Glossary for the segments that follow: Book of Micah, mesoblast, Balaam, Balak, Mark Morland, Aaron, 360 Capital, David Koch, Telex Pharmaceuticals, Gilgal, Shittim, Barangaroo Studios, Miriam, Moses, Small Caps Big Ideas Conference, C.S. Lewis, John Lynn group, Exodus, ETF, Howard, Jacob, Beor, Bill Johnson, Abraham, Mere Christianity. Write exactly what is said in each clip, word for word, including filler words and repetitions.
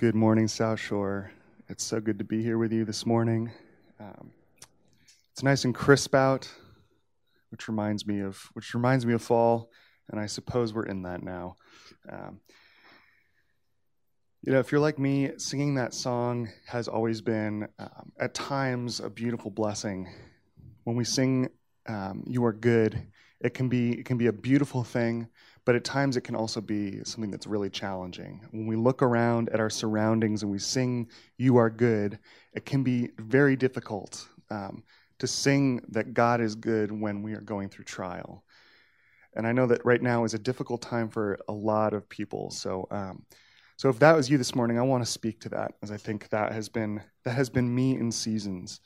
Good morning, South Shore. It's so good to be here with you this morning. Um, it's nice and crisp out, which reminds me of which reminds me of fall, and I suppose we're in that now. Um, you know, if you're like me, singing that song has always been, um, at times, a beautiful blessing. When we sing, um, "You Are Good," it can be it can be a beautiful thing. But at times it can also be something that's really challenging. When we look around at our surroundings and we sing, "You are good," it can be very difficult um, to sing that God is good when we are going through trial. And I know that right now is a difficult time for a lot of people. So um, so if that was you this morning, I want to speak to that, as I think that has been that has been me in seasons.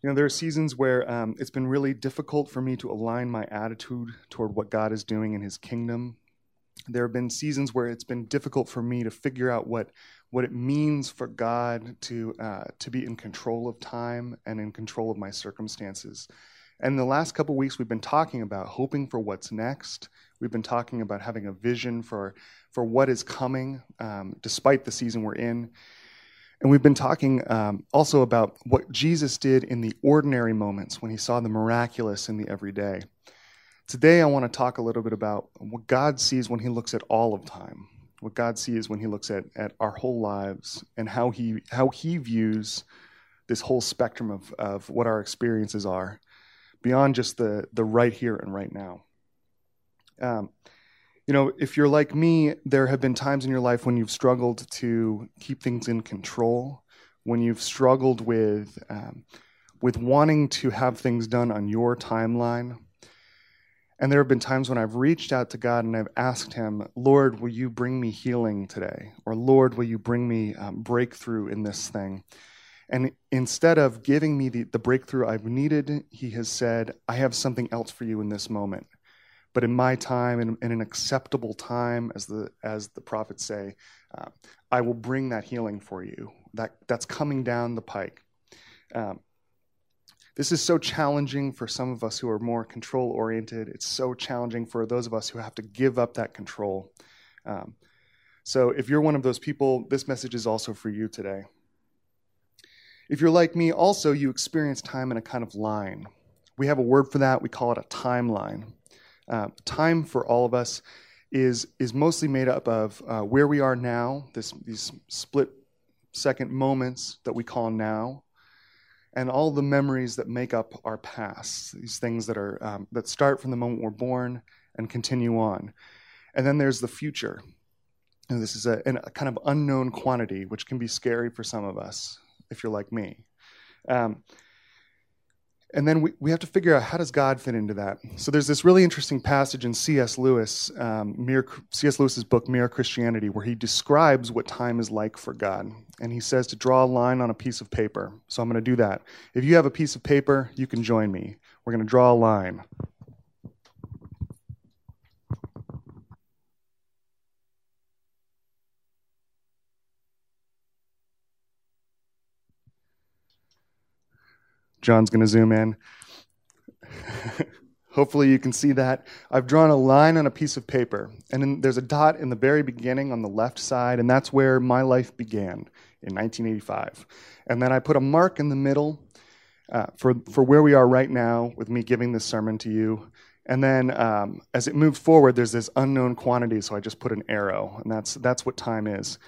You know, there are seasons where um, it's been really difficult for me to align my attitude toward what God is doing in his kingdom. There have been seasons where it's been difficult for me to figure out what what it means for God to uh, to be in control of time and in control of my circumstances. And the last couple weeks we've been talking about hoping for what's next. We've been talking about having a vision for, for what is coming, um, despite the season we're in. And we've been talking um, also about what Jesus did in the ordinary moments when he saw the miraculous in the everyday. Today, I want to talk a little bit about what God sees when he looks at all of time, what God sees when he looks at, at our whole lives, and how he how he views this whole spectrum of, of what our experiences are, beyond just the, the right here and right now. Um You know, if you're like me, there have been times in your life when you've struggled to keep things in control, when you've struggled with um, with wanting to have things done on your timeline. And there have been times when I've reached out to God and I've asked him, "Lord, will you bring me healing today?" Or, "Lord, will you bring me um, breakthrough in this thing?" And instead of giving me the, the breakthrough I've needed, he has said, "I have something else for you in this moment. But in my time, in, in an acceptable time," as the as the prophets say, uh, "I will bring that healing for you. That that's coming down the pike." Um, this is so challenging for some of us who are more control oriented. It's so challenging for those of us who have to give up that control. Um, so, if you're one of those people, this message is also for you today. If you're like me, also you experience time in a kind of line. We have a word for that. We call it a timeline. Uh, time for all of us is is mostly made up of uh, where we are now, this, these split second moments that we call now, and all the memories that make up our past, these things that are um, that start from the moment we're born and continue on. And then there's the future. And this is a, a kind of unknown quantity, which can be scary for some of us, if you're like me. Um, And then we, we have to figure out, how does God fit into that? So there's this really interesting passage in C S Lewis, um, Mere, C S Lewis's book, Mere Christianity, where he describes what time is like for God. And he says to draw a line on a piece of paper. So I'm going to do that. If you have a piece of paper, you can join me. We're going to draw a line. John's going to zoom in. Hopefully you can see that. I've drawn a line on a piece of paper, and then there's a dot in the very beginning on the left side, and that's where my life began in nineteen eighty-five. And then I put a mark in the middle uh, for, for where we are right now with me giving this sermon to you. And then um, as it moves forward, there's this unknown quantity, so I just put an arrow, and that's that's what time is.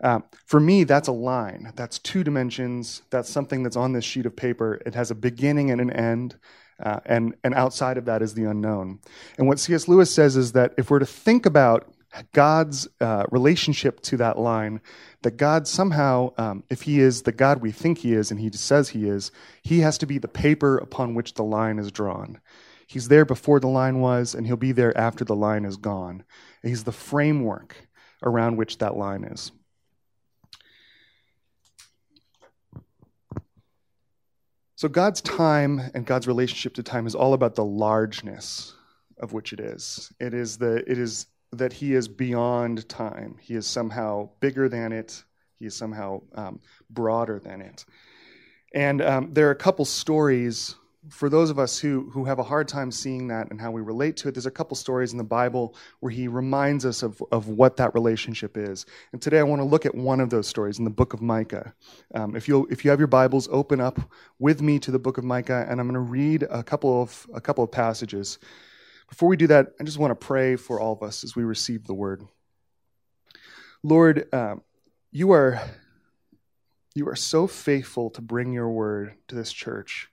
Um, for me, that's a line. That's two dimensions. That's something that's on this sheet of paper. It has a beginning and an end, uh, and, and outside of that is the unknown. And what C S Lewis says is that if we're to think about God's uh, relationship to that line, that God somehow, um, if he is the God we think he is and he says he is, he has to be the paper upon which the line is drawn. He's there before the line was, and he'll be there after the line is gone. He's the framework around which that line is. So God's time and God's relationship to time is all about the largeness of which it is. It is the it is that he is beyond time. He is somehow bigger than it. He is somehow um, broader than it. And um, there are a couple stories for those of us who who have a hard time seeing that and how we relate to it, there's a couple stories in the Bible where he reminds us of, of what that relationship is. And today I want to look at one of those stories in the book of Micah. Um, if you if you have your Bibles, open up with me to the book of Micah, and I'm going to read a couple of a couple of passages. Before we do that, I just want to pray for all of us as we receive the word. Lord, um, you are you are so faithful to bring your word to this church.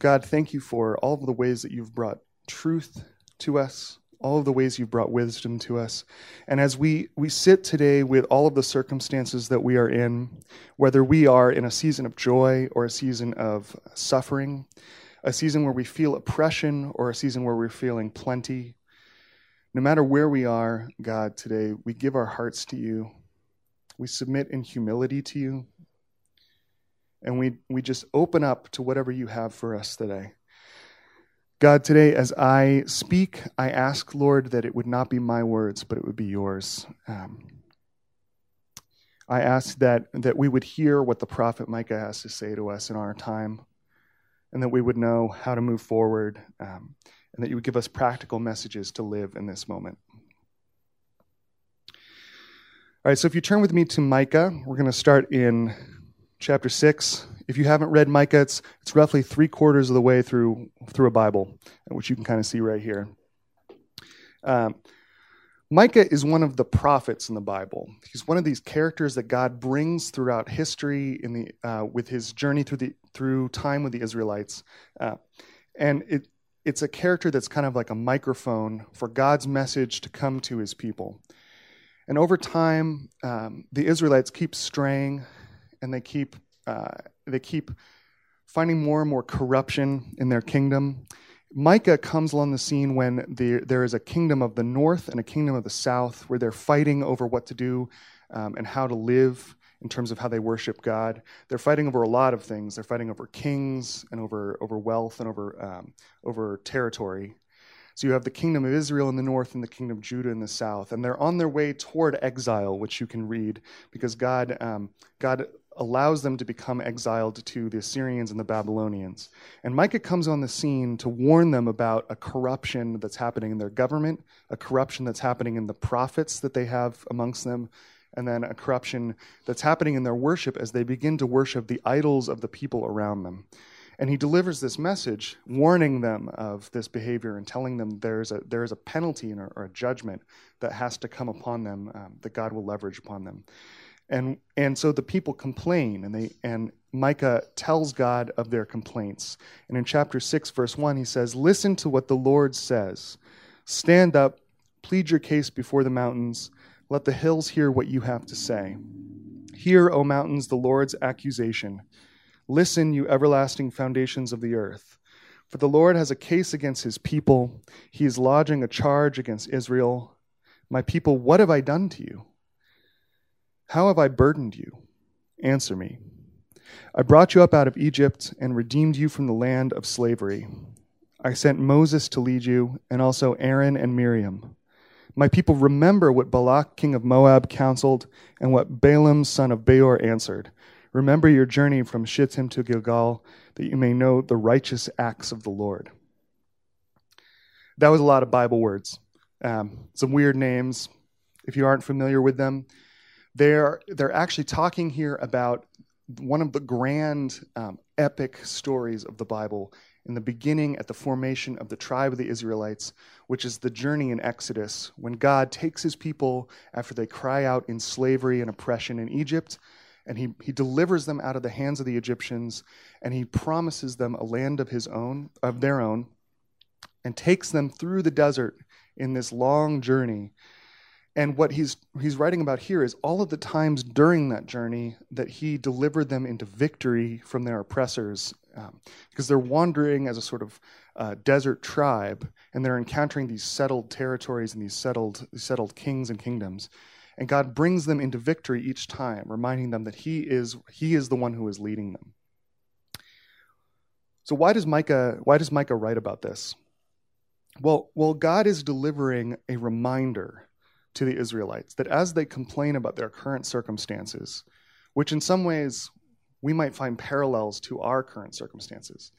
God, thank you for all of the ways that you've brought truth to us, all of the ways you've brought wisdom to us. And as we, we sit today with all of the circumstances that we are in, whether we are in a season of joy or a season of suffering, a season where we feel oppression or a season where we're feeling plenty, no matter where we are, God, today we give our hearts to you. We submit in humility to you. And we we just open up to whatever you have for us today. God, today as I speak, I ask, Lord, that it would not be my words, but it would be yours. Um, I ask that, that we would hear what the prophet Micah has to say to us in our time, and that we would know how to move forward, um, and that you would give us practical messages to live in this moment. All right, so if you turn with me to Micah, we're going to start in chapter six. If you haven't read Micah, it's, it's roughly three quarters of the way through through a Bible, which you can kind of see right here. Um, Micah is one of the prophets in the Bible. He's one of these characters that God brings throughout history in the uh, with his journey through the through time with the Israelites, uh, and it it's a character that's kind of like a microphone for God's message to come to his people. And over time, um, the Israelites keep straying. And they keep uh, they keep finding more and more corruption in their kingdom. Micah comes along the scene when the, there is a kingdom of the north and a kingdom of the south where they're fighting over what to do um, and how to live in terms of how they worship God. They're fighting over a lot of things. They're fighting over kings and over over wealth and over um, over territory. So you have the kingdom of Israel in the north and the kingdom of Judah in the south. And they're on their way toward exile, which you can read, because God um, God allows them to become exiled to the Assyrians and the Babylonians. And Micah comes on the scene to warn them about a corruption that's happening in their government, a corruption that's happening in the prophets that they have amongst them, and then a corruption that's happening in their worship as they begin to worship the idols of the people around them. And he delivers this message, warning them of this behavior and telling them there's a there is a penalty or a judgment that has to come upon them, um, that God will leverage upon them. And and so the people complain, and they and Micah tells God of their complaints. And in chapter six, verse one, he says, "Listen to what the Lord says. Stand up, plead your case before the mountains. Let the hills hear what you have to say. Hear, O mountains, the Lord's accusation. Listen, you everlasting foundations of the earth. For the Lord has a case against his people. He is lodging a charge against Israel. My people, what have I done to you? How have I burdened you? Answer me. I brought you up out of Egypt and redeemed you from the land of slavery. I sent Moses to lead you, and also Aaron and Miriam. My people, remember what Balak, king of Moab, counseled, and what Balaam, son of Beor, answered. Remember your journey from Shittim to Gilgal, that you may know the righteous acts of the Lord." That was a lot of Bible words, um, some weird names. If you aren't familiar with them, they're they're actually talking here about one of the grand, um, epic stories of the Bible in the beginning, at the formation of the tribe of the Israelites, which is the journey in Exodus when God takes his people after they cry out in slavery and oppression in Egypt. And he, he delivers them out of the hands of the Egyptians, and he promises them a land of his own, of their own, and takes them through the desert in this long journey. And what he's he's writing about here is all of the times during that journey that he delivered them into victory from their oppressors, um, because they're wandering as a sort of uh, desert tribe, and they're encountering these settled territories and these settled settled kings and kingdoms. And God brings them into victory each time, reminding them that he is he is the one who is leading them. So why does Micah why does Micah write about this? Well, well, God is delivering a reminder to the Israelites that as they complain about their current circumstances, which in some ways we might find parallels to our current circumstances.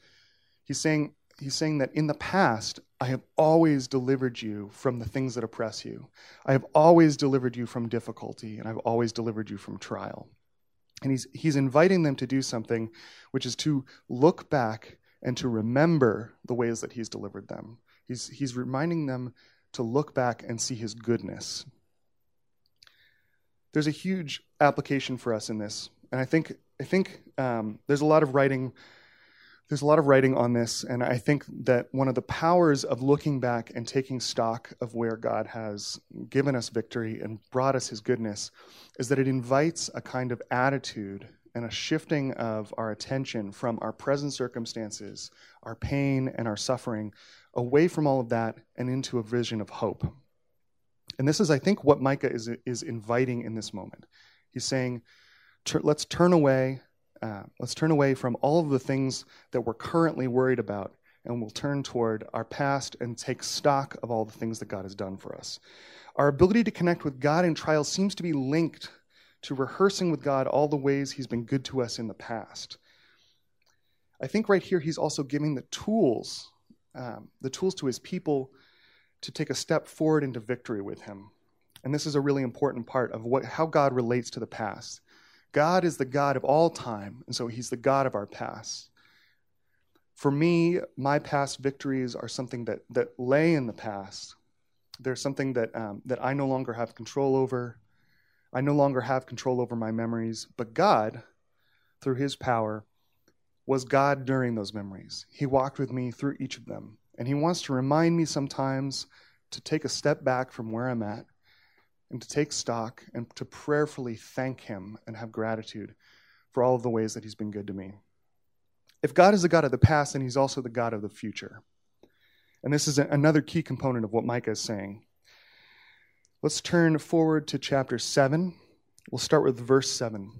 He's saying, he's saying that in the past, I have always delivered you from the things that oppress you. I have always delivered you from difficulty, and I've always delivered you from trial. And he's, he's inviting them to do something, which is to look back and to remember the ways that he's delivered them. He's, he's reminding them to look back and see his goodness. There's a huge application for us in this, and I think I think um, there's a lot of writing. There's a lot of writing on this, and I think that one of the powers of looking back and taking stock of where God has given us victory and brought us his goodness is that it invites a kind of attitude and a shifting of our attention from our present circumstances, our pain and our suffering, away from all of that and into a vision of hope. And this is, I think, what Micah is, is inviting in this moment. He's saying, let's turn away. Uh, let's turn away from all of the things that we're currently worried about, and we'll turn toward our past and take stock of all the things that God has done for us. Our ability to connect with God in trials seems to be linked to rehearsing with God all the ways he's been good to us in the past. I think right here he's also giving the tools, um, the tools to his people to take a step forward into victory with him. And this is a really important part of what how God relates to the past. God is the God of all time, and so he's the God of our past. For me, my past victories are something that that lay in the past. They're something that um, that I no longer have control over. I no longer have control over my memories, but God, through his power, was God during those memories. He walked with me through each of them, and he wants to remind me sometimes to take a step back from where I'm at, and to take stock and to prayerfully thank him and have gratitude for all of the ways that he's been good to me. If God is the God of the past, then he's also the God of the future. And this is another key component of what Micah is saying. Let's turn forward to chapter seven. We'll start with verse seven.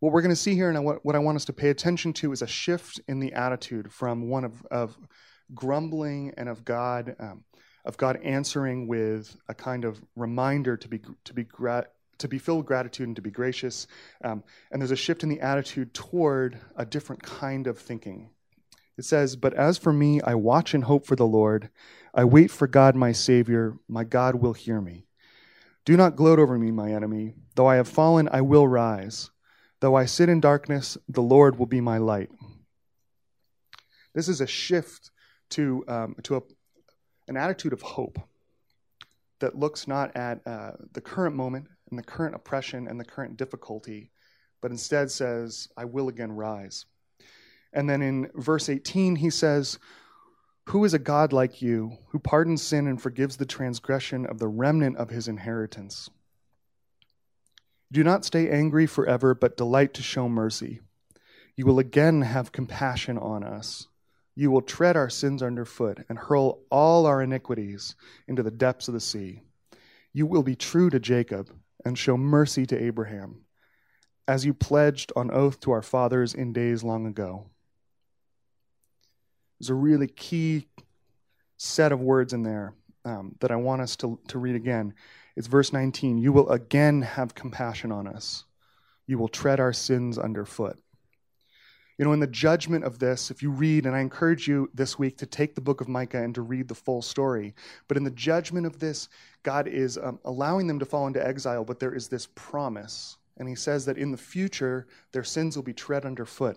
What we're going to see here and what I want us to pay attention to is a shift in the attitude from one of, of grumbling and of God... Um, of God answering with a kind of reminder to be to be gra- to be filled with gratitude and to be gracious. Um, and there's a shift in the attitude toward a different kind of thinking. It says, "But as for me, I watch and hope for the Lord. I wait for God, my Savior. My God will hear me. Do not gloat over me, my enemy. Though I have fallen, I will rise. Though I sit in darkness, the Lord will be my light." This is a shift to um, to a an attitude of hope that looks not at uh, the current moment and the current oppression and the current difficulty, but instead says, I will again rise. And then in verse eighteen, he says, who is a God like you who pardons sin and forgives the transgression of the remnant of his inheritance? Do not stay angry forever, but delight to show mercy. You will again have compassion on us. You will tread our sins underfoot and hurl all our iniquities into the depths of the sea. You will be true to Jacob and show mercy to Abraham, as you pledged on oath to our fathers in days long ago. There's a really key set of words in there um, that I want us to, to read again. It's verse nineteen. You will again have compassion on us. You will tread our sins underfoot. You know, in the judgment of this, if you read, and I encourage you this week to take the book of Micah and to read the full story, but in the judgment of this, God is um, allowing them to fall into exile, but there is this promise, and he says that in the future, their sins will be tread underfoot.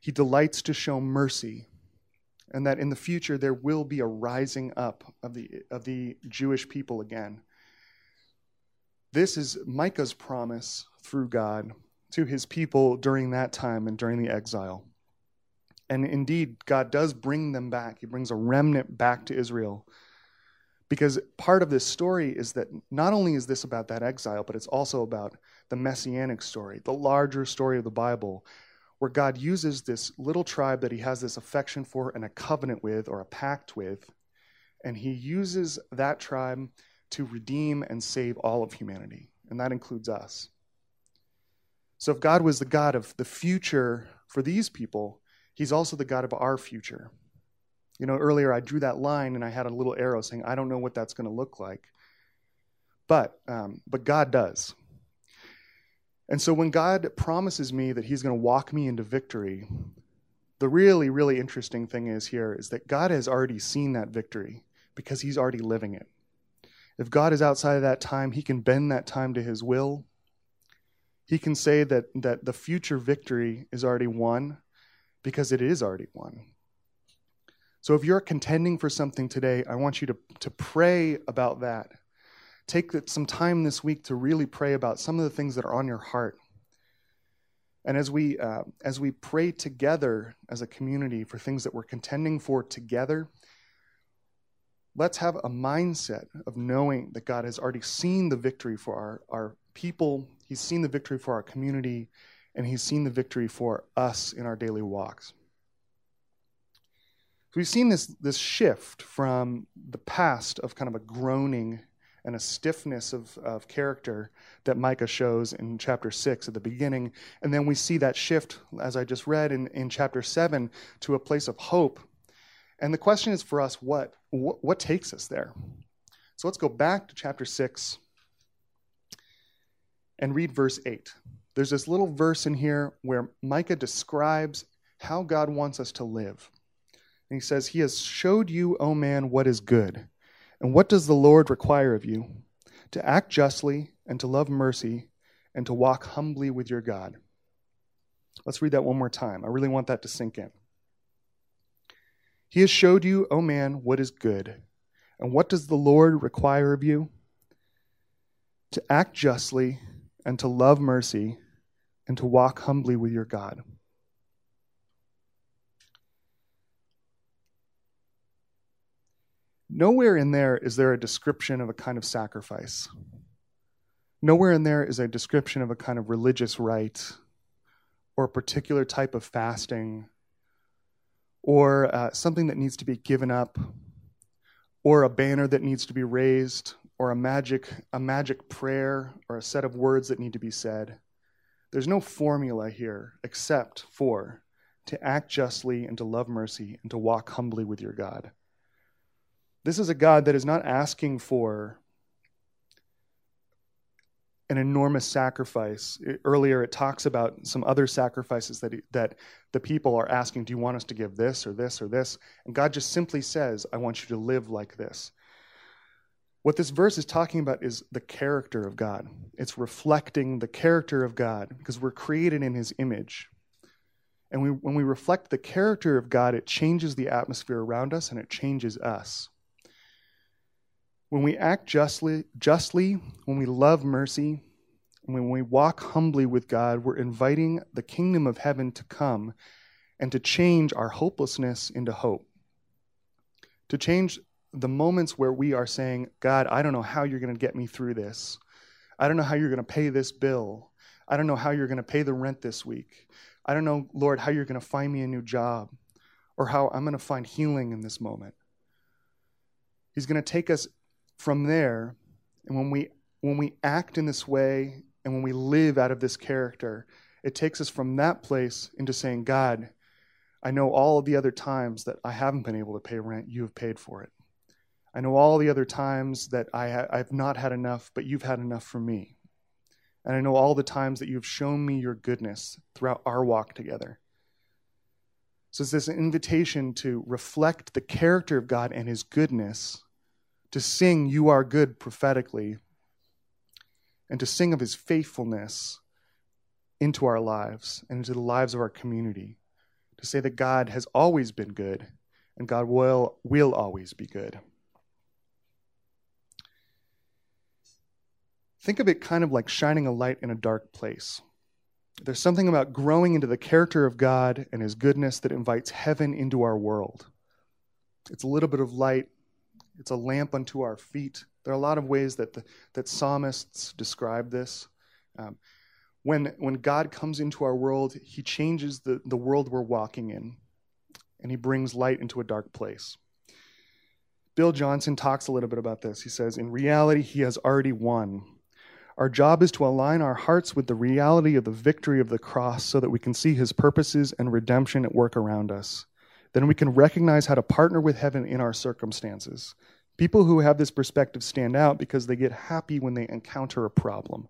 He delights to show mercy, and that in the future, there will be a rising up of the, of the Jewish people again. This is Micah's promise through God to his people during that time and during the exile. And indeed, God does bring them back. He brings a remnant back to Israel. Because part of this story is that not only is this about that exile, but it's also about the messianic story, the larger story of the Bible, where God uses this little tribe that he has this affection for and a covenant with or a pact with, and he uses that tribe to redeem and save all of humanity. And that includes us. So if God was the God of the future for these people, he's also the God of our future. You know, earlier I drew that line and I had a little arrow saying, I don't know what that's going to look like. But um, but God does. And so when God promises me that he's going to walk me into victory, the really, really interesting thing is here is that God has already seen that victory because he's already living it. If God is outside of that time, he can bend that time to his will. He can say that, that the future victory is already won because it is already won. So if you're contending for something today, I want you to, to pray about that. Take some time this week to really pray about some of the things that are on your heart. And as we uh, as we pray together as a community for things that we're contending for together, let's have a mindset of knowing that God has already seen the victory for our, our people, he's seen the victory for our community, and he's seen the victory for us in our daily walks. So we've seen this, this shift from the past of kind of a groaning and a stiffness of, of character that Micah shows in chapter six at the beginning. And then we see that shift, as I just read, in, in chapter seven to a place of hope. And the question is for us, what, what, what takes us there? So let's go back to chapter six and read verse eight. There's this little verse in here where Micah describes how God wants us to live. And he says, "He has showed you, O man, what is good. And what does the Lord require of you? To act justly and to love mercy and to walk humbly with your God." Let's read that one more time. I really want that to sink in. "He has showed you, O man, what is good. And what does the Lord require of you? To act justly and to love mercy and to walk humbly with your God." Nowhere in there is there a description of a kind of sacrifice. Nowhere in there is a description of a kind of religious rite or a particular type of fasting or uh, something that needs to be given up or a banner that needs to be raised or a magic, a magic prayer or a set of words that need to be said. There's no formula here except for to act justly and to love mercy and to walk humbly with your God. This is a God that is not asking for an enormous sacrifice. It, earlier it talks about some other sacrifices that, he, that the people are asking, do you want us to give this or this or this? And God just simply says, I want you to live like this. What this verse is talking about is the character of God. It's reflecting the character of God because we're created in his image. And we, when we reflect the character of God, it changes the atmosphere around us and it changes us. When we act justly, justly, when we love mercy, and when we walk humbly with God, we're inviting the kingdom of heaven to come and to change our hopelessness into hope. To change the moments where we are saying, God, I don't know how you're going to get me through this. I don't know how you're going to pay this bill. I don't know how you're going to pay the rent this week. I don't know, Lord, how you're going to find me a new job or how I'm going to find healing in this moment. He's going to take us from there, and when we when we act in this way and when we live out of this character, it takes us from that place into saying, God, I know all of the other times that I haven't been able to pay rent, you have paid for it. I know all the other times that I ha- I've not had enough, but you've had enough for me. And I know all the times that you've shown me your goodness throughout our walk together. So it's this invitation to reflect the character of God and his goodness, to sing you are good prophetically, and to sing of his faithfulness into our lives and into the lives of our community, to say that God has always been good and God will, will always be good. Think of it kind of like shining a light in a dark place. There's something about growing into the character of God and his goodness that invites heaven into our world. It's a little bit of light. It's a lamp unto our feet. There are a lot of ways that the, that psalmists describe this. Um, when, when God comes into our world, he changes the, the world we're walking in, and he brings light into a dark place. Bill Johnson talks a little bit about this. He says, in reality, he has already won. Our job is to align our hearts with the reality of the victory of the cross so that we can see his purposes and redemption at work around us. Then we can recognize how to partner with heaven in our circumstances. People who have this perspective stand out because they get happy when they encounter a problem.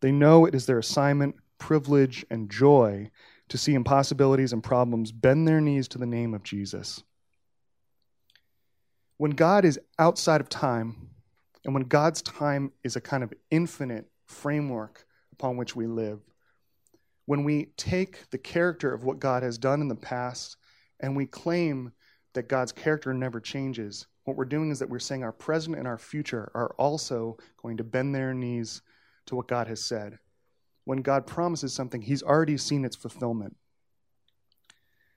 They know it is their assignment, privilege, and joy to see impossibilities and problems bend their knees to the name of Jesus. When God is outside of time, and when God's time is a kind of infinite framework upon which we live, when we take the character of what God has done in the past and we claim that God's character never changes, what we're doing is that we're saying our present and our future are also going to bend their knees to what God has said. When God promises something, he's already seen its fulfillment.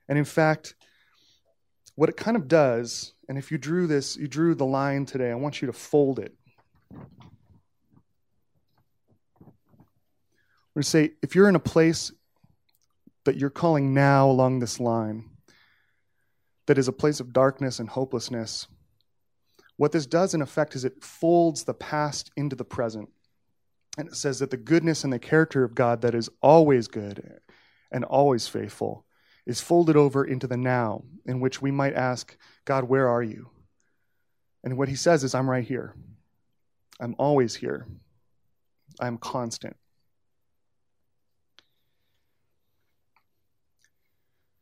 And in fact, what it kind of does, and if you drew this, you drew the line today, I want you to fold it. We're going to say, if you're in a place that you're calling now along this line, that is a place of darkness and hopelessness, what this does in effect is it folds the past into the present. And it says that the goodness and the character of God that is always good and always faithful is folded over into the now, in which we might ask, God, where are you? And what he says is, I'm right here. I'm always here. I'm constant.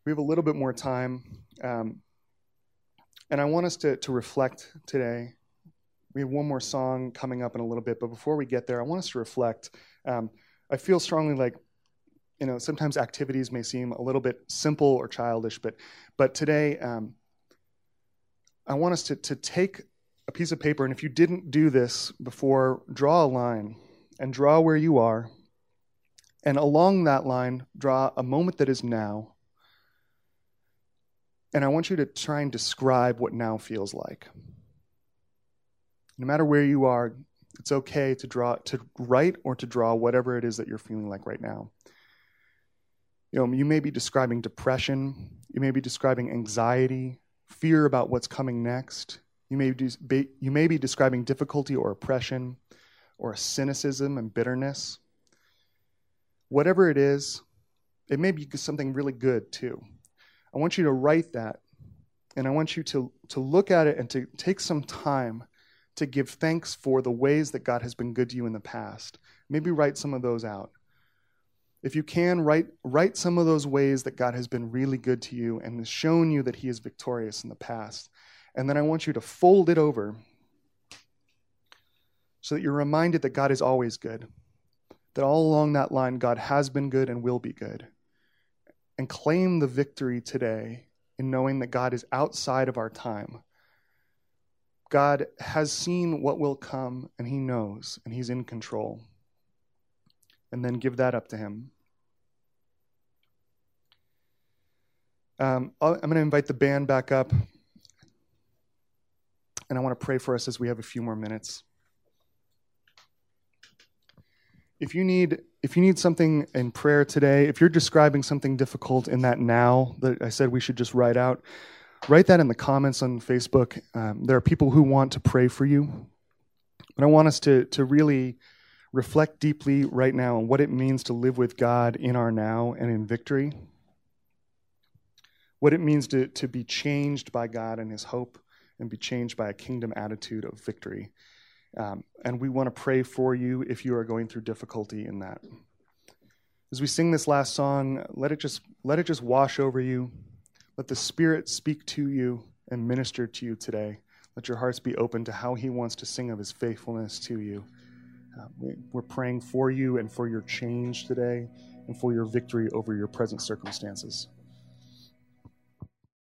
We have a little bit more time, um, and I want us to, to reflect today. We have one more song coming up in a little bit, but before we get there, I want us to reflect. Um, I feel strongly like, you know, sometimes activities may seem a little bit simple or childish, but but today um, I want us to, to take a piece of paper, and if you didn't do this before, draw a line and draw where you are, and along that line, draw a moment that is now. And I want you to try and describe what now feels like. No matter where you are, it's okay to draw, to write or to draw whatever it is that you're feeling like right now. You know, you may be describing depression. You may be describing anxiety, fear about what's coming next. You may be, you may be describing difficulty or oppression or cynicism and bitterness. Whatever it is, it may be something really good too. I want you to write that, and I want you to, to look at it and to take some time to give thanks for the ways that God has been good to you in the past. Maybe write some of those out. If you can, write, write some of those ways that God has been really good to you and has shown you that he is victorious in the past. And then I want you to fold it over so that you're reminded that God is always good, that all along that line, God has been good and will be good. And claim the victory today in knowing that God is outside of our time. God has seen what will come, and he knows, and he's in control. And then give that up to him. Um, I'm going to invite the band back up, and I want to pray for us as we have a few more minutes. If you need if you need something in prayer today, if you're describing something difficult in that now that I said we should just write out, write that in the comments on Facebook. Um, there are people who want to pray for you. But I want us to, to really reflect deeply right now on what it means to live with God in our now and in victory, what it means to, to be changed by God and his hope and be changed by a kingdom attitude of victory. Um, and we want to pray for you if you are going through difficulty in that. As we sing this last song, let it just let it just wash over you. Let the Spirit speak to you and minister to you today. Let your hearts be open to how he wants to sing of his faithfulness to you. Uh, we, we're praying for you and for your change today and for your victory over your present circumstances.